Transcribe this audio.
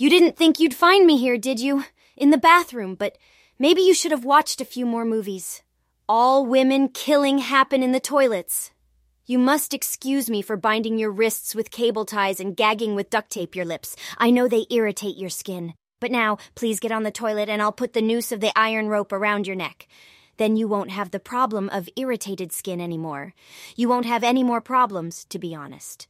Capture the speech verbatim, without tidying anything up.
You didn't think you'd find me here, did you? In the bathroom, but maybe you should have watched a few more movies. All women killing happen in the toilets. You must excuse me for binding your wrists with cable ties and gagging with duct tape your lips. I know they irritate your skin. But now, please get on the toilet and I'll put the noose of the iron rope around your neck. Then you won't have the problem of irritated skin anymore. You won't have any more problems, to be honest.